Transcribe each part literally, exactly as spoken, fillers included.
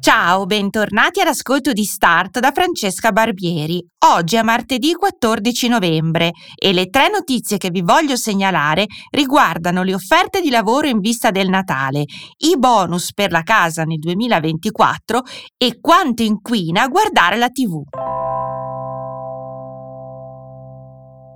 Ciao, bentornati all'ascolto di Start da Francesca Barbieri. Oggi è martedì quattordici novembre e le tre notizie che vi voglio segnalare riguardano le offerte di lavoro in vista del Natale, i bonus per la casa nel duemilaventiquattro e quanto inquina guardare la tivù.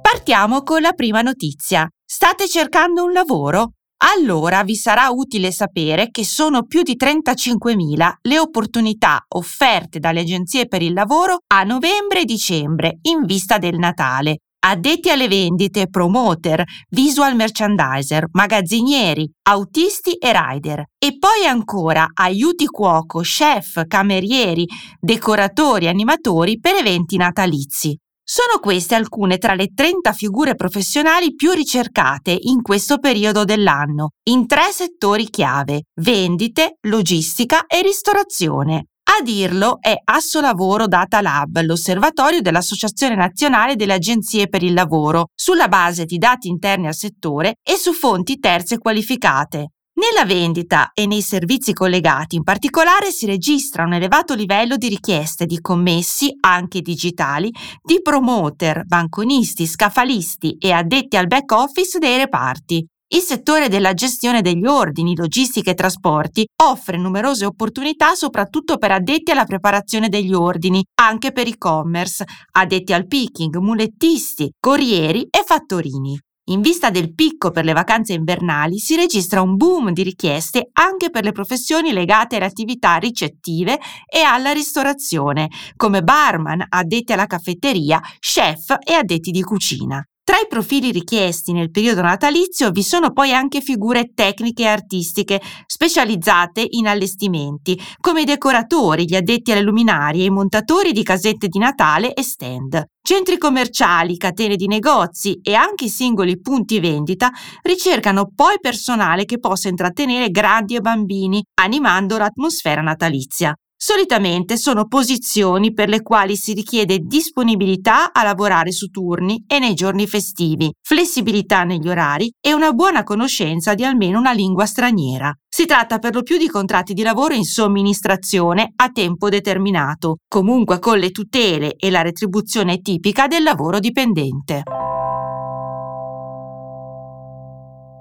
Partiamo con la prima notizia. State cercando un lavoro? Allora vi sarà utile sapere che sono più di trentacinquemila le opportunità offerte dalle agenzie per il lavoro a novembre e dicembre in vista del Natale. Addetti alle vendite, promoter, visual merchandiser, magazzinieri, autisti e rider. E poi ancora aiuti cuoco, chef, camerieri, decoratori, animatori per eventi natalizi. Sono queste alcune tra le trenta figure professionali più ricercate in questo periodo dell'anno, in tre settori chiave: vendite, logistica e ristorazione. A dirlo è Asso Lavoro Data Lab, l'osservatorio dell'Associazione Nazionale delle Agenzie per il Lavoro, sulla base di dati interni al settore e su fonti terze qualificate. Nella vendita e nei servizi collegati in particolare si registra un elevato livello di richieste di commessi, anche digitali, di promoter, banconisti, scaffalisti e addetti al back office dei reparti. Il settore della gestione degli ordini, logistica e trasporti offre numerose opportunità soprattutto per addetti alla preparazione degli ordini, anche per e-commerce, addetti al picking, mulettisti, corrieri e fattorini. In vista del picco per le vacanze invernali si registra un boom di richieste anche per le professioni legate alle attività ricettive e alla ristorazione, come barman, addetti alla caffetteria, chef e addetti di cucina. Tra i profili richiesti nel periodo natalizio vi sono poi anche figure tecniche e artistiche specializzate in allestimenti, come i decoratori, gli addetti alle luminarie, i montatori di casette di Natale e stand. Centri commerciali, catene di negozi e anche i singoli punti vendita ricercano poi personale che possa intrattenere grandi e bambini, animando l'atmosfera natalizia. Solitamente sono posizioni per le quali si richiede disponibilità a lavorare su turni e nei giorni festivi, flessibilità negli orari e una buona conoscenza di almeno una lingua straniera. Si tratta per lo più di contratti di lavoro in somministrazione a tempo determinato, comunque con le tutele e la retribuzione tipica del lavoro dipendente.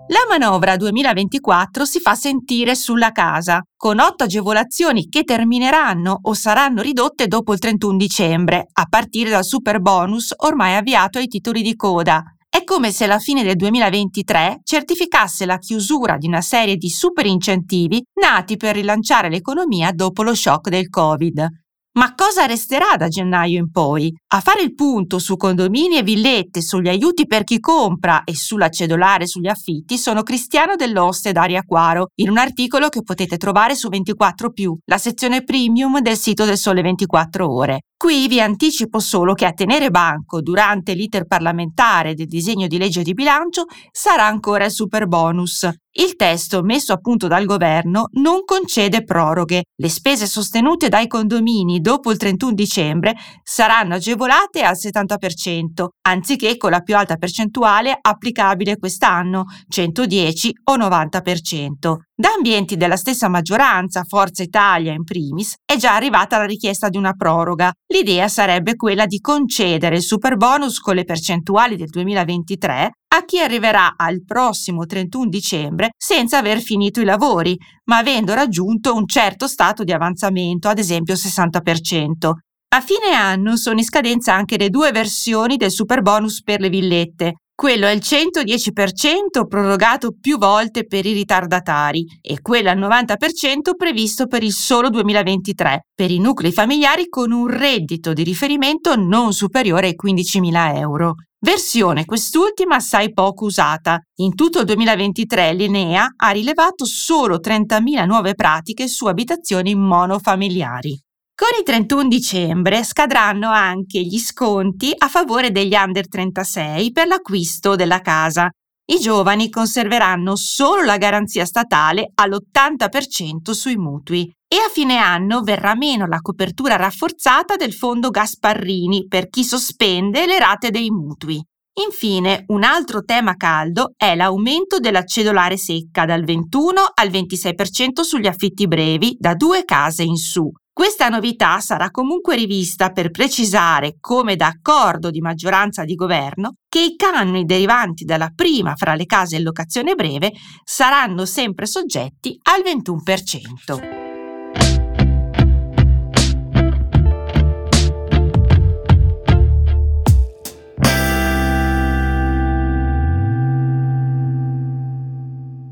La manovra duemilaventiquattro si fa sentire sulla casa, con otto agevolazioni che termineranno o saranno ridotte dopo il trentuno dicembre, a partire dal super bonus ormai avviato ai titoli di coda. È come se la fine del duemilaventitré certificasse la chiusura di una serie di super incentivi nati per rilanciare l'economia dopo lo shock del Covid. Ma cosa resterà da gennaio in poi? A fare il punto su condomini e villette, sugli aiuti per chi compra e sulla cedolare sugli affitti sono Cristiano Dell'Oste e Daria Quaro, in un articolo che potete trovare su ventiquattro più, la sezione premium del sito del Sole ventiquattro Ore. Qui vi anticipo solo che a tenere banco durante l'iter parlamentare del disegno di legge di bilancio sarà ancora il super bonus. Il testo messo a punto dal governo non concede proroghe. Le spese sostenute dai condomini dopo il trentuno dicembre saranno agevolate al settanta per cento, anziché con la più alta percentuale applicabile quest'anno, centodieci o novanta per cento. Da ambienti della stessa maggioranza, Forza Italia in primis, è già arrivata la richiesta di una proroga. L'idea sarebbe quella di concedere il superbonus con le percentuali del duemilaventitré a chi arriverà al prossimo trentuno dicembre senza aver finito i lavori, ma avendo raggiunto un certo stato di avanzamento, ad esempio sessanta per cento. A fine anno sono in scadenza anche le due versioni del superbonus per le villette. Quello è il centodieci per cento prorogato più volte per i ritardatari e quello al novanta per cento previsto per il solo duemilaventitré, per i nuclei familiari con un reddito di riferimento non superiore ai quindicimila euro. Versione quest'ultima assai poco usata. In tutto il duemilaventitré l'Enea ha rilevato solo trentamila nuove pratiche su abitazioni monofamiliari. Con il trentuno dicembre scadranno anche gli sconti a favore degli under trentasei per l'acquisto della casa. i giovani conserveranno solo la garanzia statale all'ottanta per cento sui mutui e a fine anno verrà meno la copertura rafforzata del fondo Gasparrini per chi sospende le rate dei mutui. Infine, un altro tema caldo è l'aumento della cedolare secca dal ventuno al ventisei per cento sugli affitti brevi da due case in su. Questa novità sarà comunque rivista per precisare, come da accordo di maggioranza di governo, che i canoni derivanti dalla prima fra le case in locazione breve saranno sempre soggetti al ventuno per cento.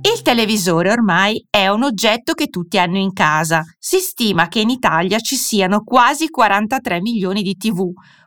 Il televisore ormai è un oggetto che tutti hanno in casa. Si stima che in Italia ci siano quasi quarantatré milioni di tivù,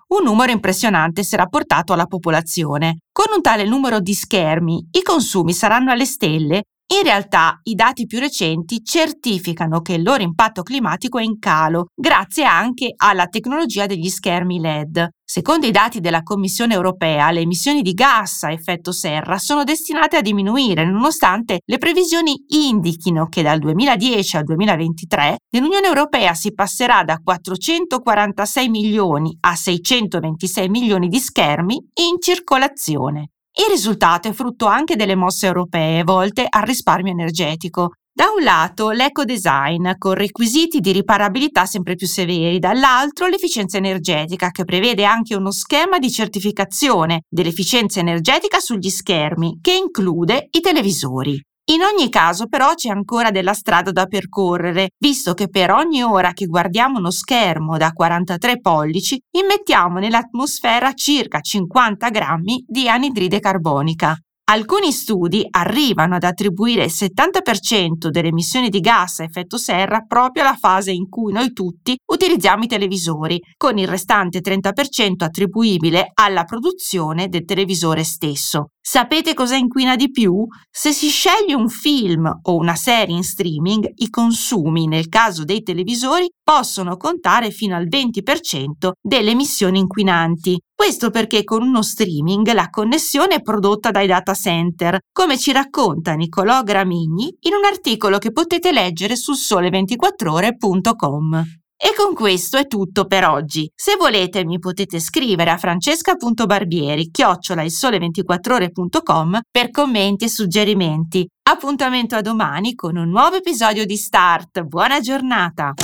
un numero impressionante se rapportato alla popolazione. Con un tale numero di schermi, i consumi saranno alle stelle. In realtà, i dati più recenti certificano che il loro impatto climatico è in calo, grazie anche alla tecnologia degli schermi L E D. Secondo i dati della Commissione europea, le emissioni di gas a effetto serra sono destinate a diminuire, nonostante le previsioni indichino che dal duemiladieci al duemilaventitré nell'Unione europea si passerà da quattrocentoquarantasei milioni a seicentoventisei milioni di schermi in circolazione. Il risultato è frutto anche delle mosse europee volte al risparmio energetico. Da un lato l'eco-design, con requisiti di riparabilità sempre più severi, dall'altro l'efficienza energetica, che prevede anche uno schema di certificazione dell'efficienza energetica sugli schermi, che include i televisori. In ogni caso, però, c'è ancora della strada da percorrere, visto che per ogni ora che guardiamo uno schermo da quarantatré pollici, immettiamo nell'atmosfera circa cinquanta grammi di anidride carbonica. Alcuni studi arrivano ad attribuire il settanta per cento delle emissioni di gas a effetto serra proprio alla fase in cui noi tutti utilizziamo i televisori, con il restante trenta per cento attribuibile alla produzione del televisore stesso. Sapete cosa inquina di più? Se si sceglie un film o una serie in streaming, i consumi, nel caso dei televisori, possono contare fino al venti per cento delle emissioni inquinanti. Questo perché con uno streaming la connessione è prodotta dai data center, come ci racconta Nicolò Gramigni in un articolo che potete leggere su sole ventiquattro ore punto com. E con questo è tutto per oggi. Se volete mi potete scrivere a francesca punto barbieri chiocciola il sole ventiquattro ore punto com per commenti e suggerimenti. Appuntamento a domani con un nuovo episodio di Start. Buona giornata!